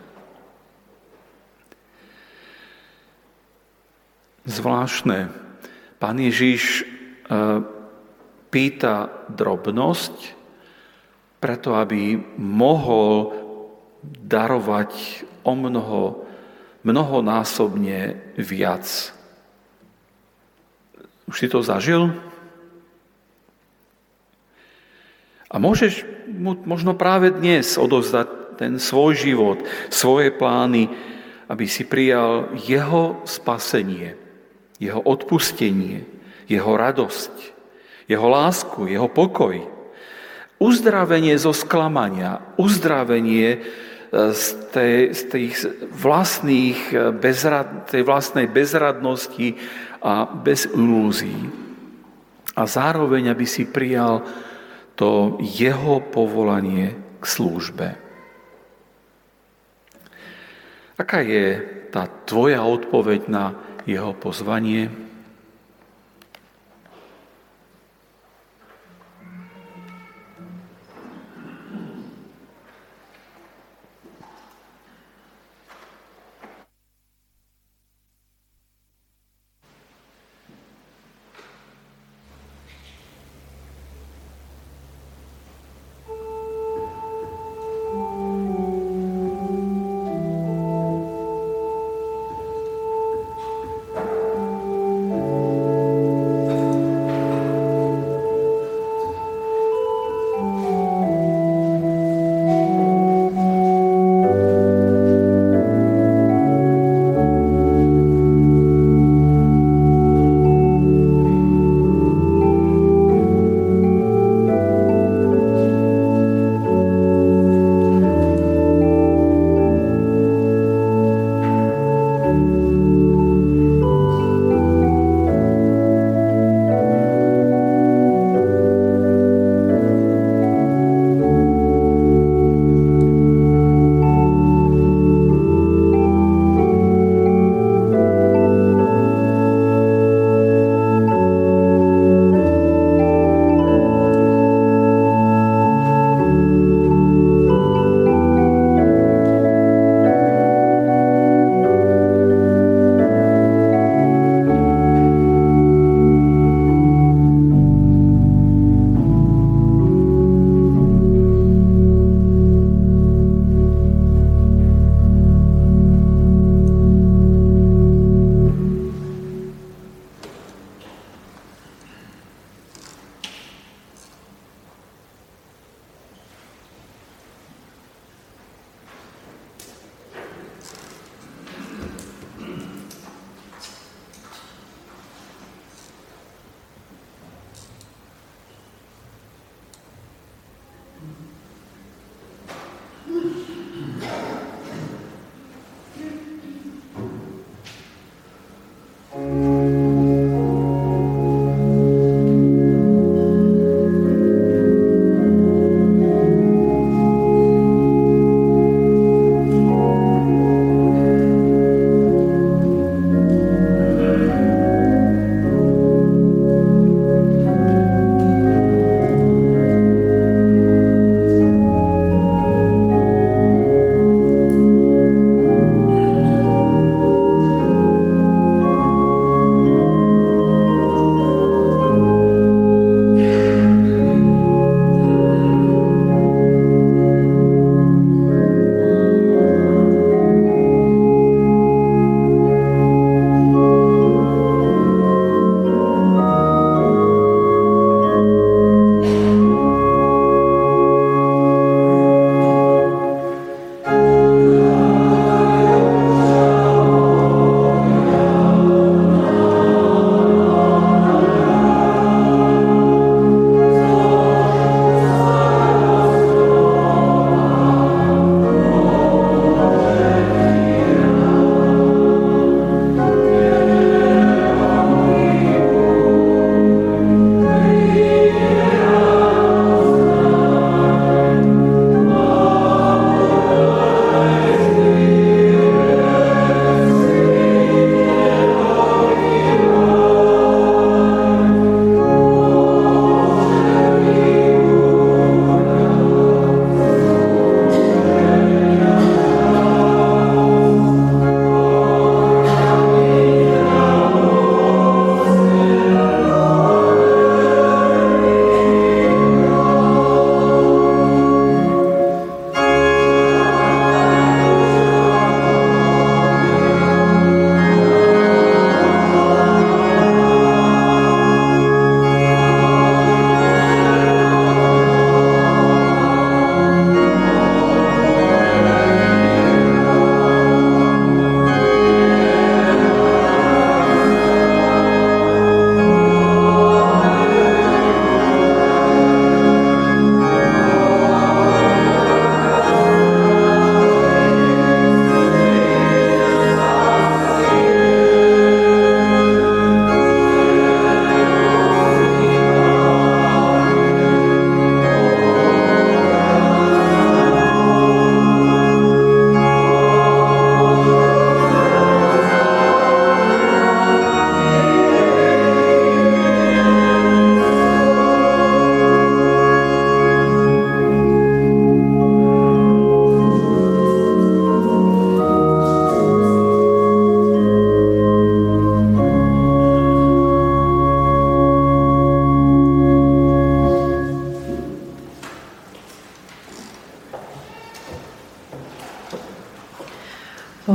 Zvláštne. Pán Ježiš pýta drobnosť, preto aby mohol darovať o mnoho, mnohonásobne viac. Už si to zažil? A môžeš mu možno práve dnes odovzdať ten svoj život, svoje plány, aby si prijal jeho spasenie, jeho odpustenie, jeho radosť, jeho lásku, jeho pokoj, uzdravenie zo sklamania, uzdravenie z tej, z tej vlastných bezrad, tej vlastnej bezradnosti a bez ilúzií. A zároveň, aby si prijal to jeho povolanie k službe. Aká je tá tvoja odpoveď na jeho pozvanie?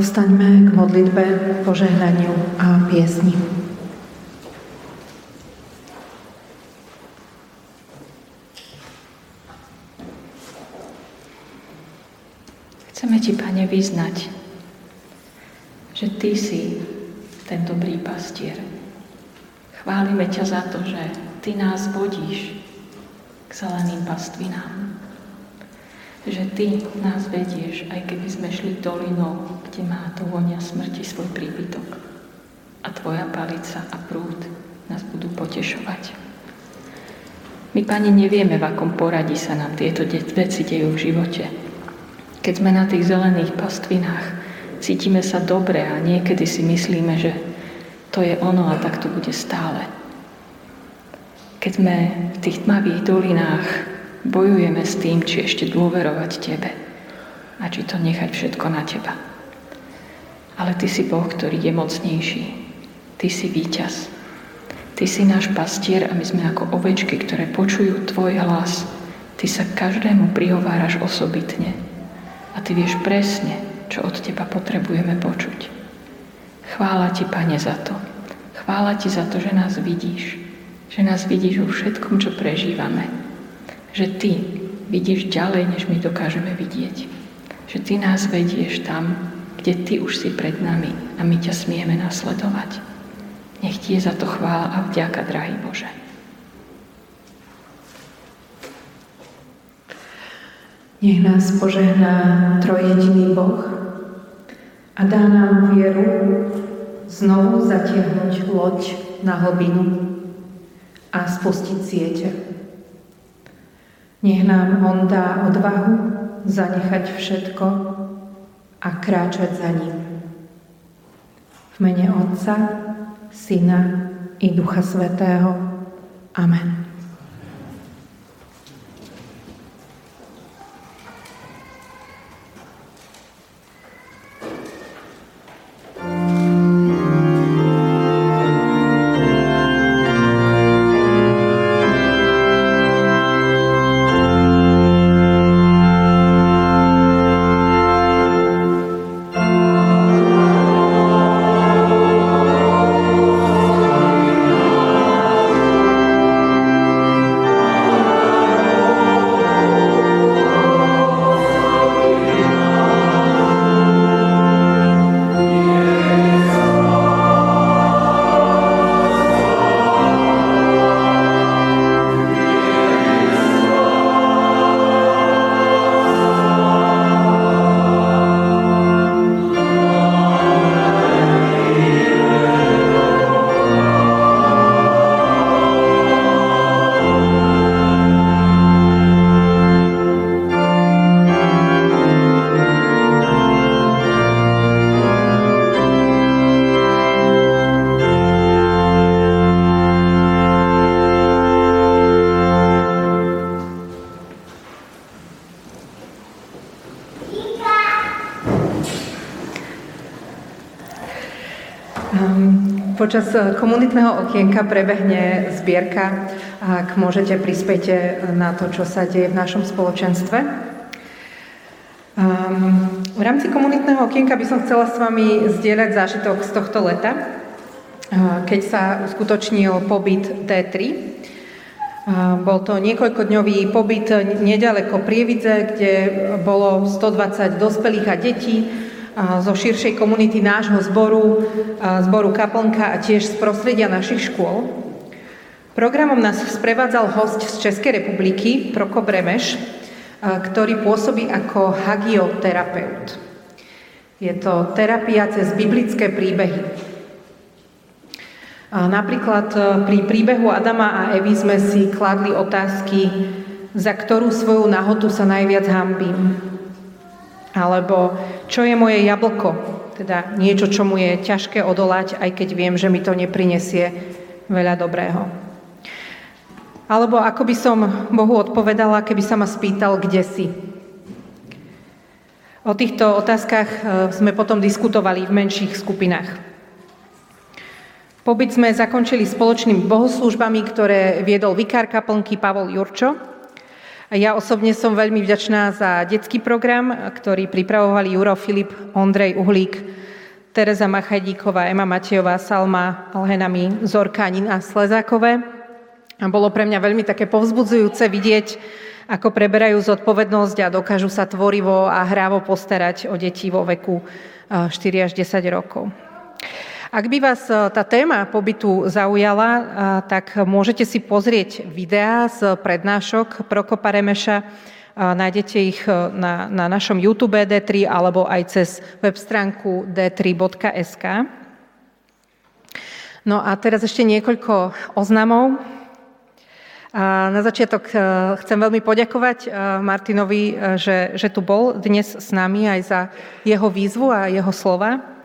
Povstaňme k modlitbe, požehnaniu a piesni. Chceme Ti, Pane, vyznať, že Ty si ten dobrý pastier. Chválime Ťa za to, že Ty nás vodíš k zeleným pastvinám. Že Ty nás vedieš, aj keby sme šli dolinou, kde má to vôňa smrti svoj príbytok. A Tvoja palica a prúd nás budú potešovať. My, Pane, nevieme, v akom poradí sa nám tieto veci dejú v živote. Keď sme na tých zelených pastvinách, cítime sa dobre a niekedy si myslíme, že to je ono a tak to bude stále. Keď sme v tých tmavých dolinách, bojujeme s tým, či ešte dôverovať Tebe a či to nechať všetko na Teba. Ale Ty si Boh, ktorý je mocnejší. Ty si víťaz. Ty si náš pastier a my sme ako ovečky, ktoré počujú Tvoj hlas. Ty sa každému prihováraš osobitne a Ty vieš presne, čo od Teba potrebujeme počuť. Chvála Ti, Pane, za to. Chvála Ti za to, že nás vidíš. Že nás vidíš vo všetkom, čo prežívame. Že Ty vidíš ďalej, než my dokážeme vidieť. Že Ty nás vedieš tam, kde Ty už si pred nami a my Ťa smieme nasledovať. Nech Ti je za to chvála a vďaka, drahý Bože. Nech nás požehná trojjediný Boh a dá nám vieru znovu zatiahnuť loď na hlbinu a spustiť siete. Nech nám On dá odvahu zanechať všetko a kráčať za ním. V mene Otca, Syna i Ducha Svätého. Amen. Počas komunitného okienka prebehne zbierka, ak môžete, prispejte na to, čo sa deje v našom spoločenstve. V rámci komunitného okienka by som chcela s vami zdieľať zážitok z tohto leta, keď sa uskutočnil pobyt té tri. Bol to niekoľkodňový pobyt nedaleko Prievidze, kde bolo stodvadsať dospelých a detí zo širšej komunity nášho zboru, zboru Kaplnka a tiež z prostredia našich škôl. Programom nás sprevádzal hosť z Českej republiky, Prokop Remeš, ktorý pôsobí ako hagioterapeut. Je to terapia cez biblické príbehy. Napríklad pri príbehu Adama a Evy sme si kladli otázky, za ktorú svoju nahotu sa najviac hanbím. Alebo čo je moje jablko, teda niečo, čo mu je ťažké odolať, aj keď viem, že mi to neprinesie veľa dobrého. Alebo ako by som Bohu odpovedala, keby sa ma spýtal, kde si. O týchto otázkach sme potom diskutovali v menších skupinách. Pobyt sme zakončili spoločnými bohoslúžbami, ktoré viedol vikár Kaplnky Pavol Jurčo. Ja osobne som veľmi vďačná za detský program, ktorý pripravovali Juro Filip, Ondrej Uhlík, Tereza Machajdíková, Ema Matejová, Salma Lhenami, Zorka, Nina Slezákové. A bolo pre mňa veľmi také povzbudzujúce vidieť, ako preberajú zodpovednosť a dokážu sa tvorivo a hrávo postarať o deti vo veku štyri až desať rokov. Ak by vás tá téma pobytu zaujala, tak môžete si pozrieť videá z prednášok Prokopa Remeša. Nájdete ich na, na našom YouTube dé tri alebo aj cez web stránku dé tri bodka es ká. No a teraz ešte niekoľko oznamov. A na začiatok chcem veľmi poďakovať Martinovi, že, že tu bol dnes s nami, aj za jeho výzvu a jeho slova.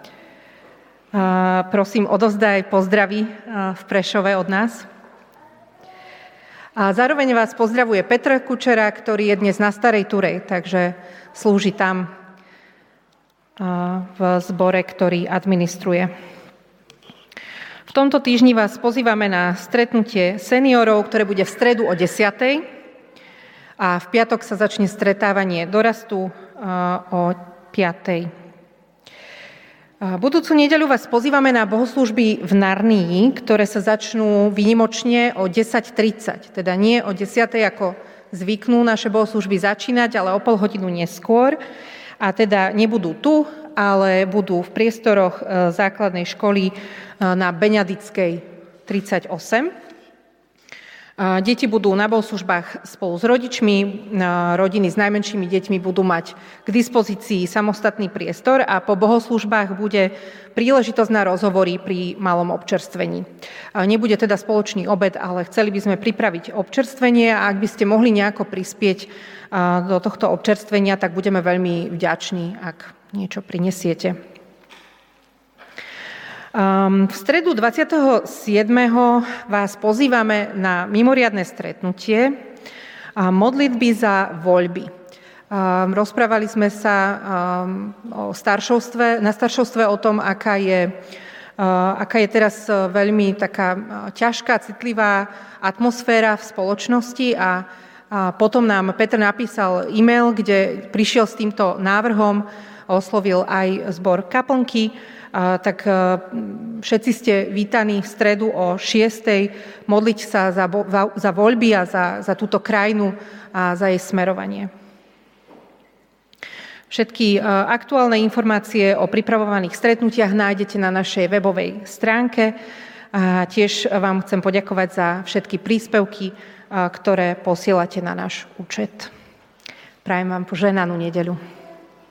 Uh, prosím, odovzdaj pozdravy uh, v Prešove od nás. A zároveň vás pozdravuje Peter Kučera, ktorý je dnes na Starej Turej, takže slúži tam uh, v zbore, ktorý administruje. V tomto týždni vás pozývame na stretnutie seniorov, ktoré bude v stredu o desiatej. A v piatok sa začne stretávanie dorastu uh, o piatej. Budúcu nedeľu vás pozývame na bohoslúžby v Narnii, ktoré sa začnú výnimočne o desať tridsať. Teda nie o desiatej, ako zvyknú naše bohoslúžby začínať, ale o pol hodinu neskôr. A teda nebudú tu, ale budú v priestoroch základnej školy na Beňadickej tridsaťosem. Deti budú na bohoslúžbách spolu s rodičmi, rodiny s najmenšími deťmi budú mať k dispozícii samostatný priestor a po bohoslúžbách bude príležitosť na rozhovory pri malom občerstvení. Nebude teda spoločný obed, ale chceli by sme pripraviť občerstvenie a ak by ste mohli nejako prispieť do tohto občerstvenia, tak budeme veľmi vďační, ak niečo prinesiete. V stredu dvadsiateho siedmeho vás pozývame na mimoriadne stretnutie a modlitby za voľby. Rozprávali sme sa o staršovstve, na staršovstve o tom, aká je, aká je teraz veľmi taká ťažká, citlivá atmosféra v spoločnosti a potom nám Peter napísal e-mail, kde prišiel s týmto návrhom, oslovil aj zbor kaplnky. Tak všetci ste vítaní v stredu o šiestej modliť sa za, za voľby a za, za túto krajinu a za jej smerovanie. Všetky aktuálne informácie o pripravovaných stretnutiach nájdete na našej webovej stránke. A tiež vám chcem poďakovať za všetky príspevky, ktoré posielate na náš účet. Prajem vám požehnanú nedeľu.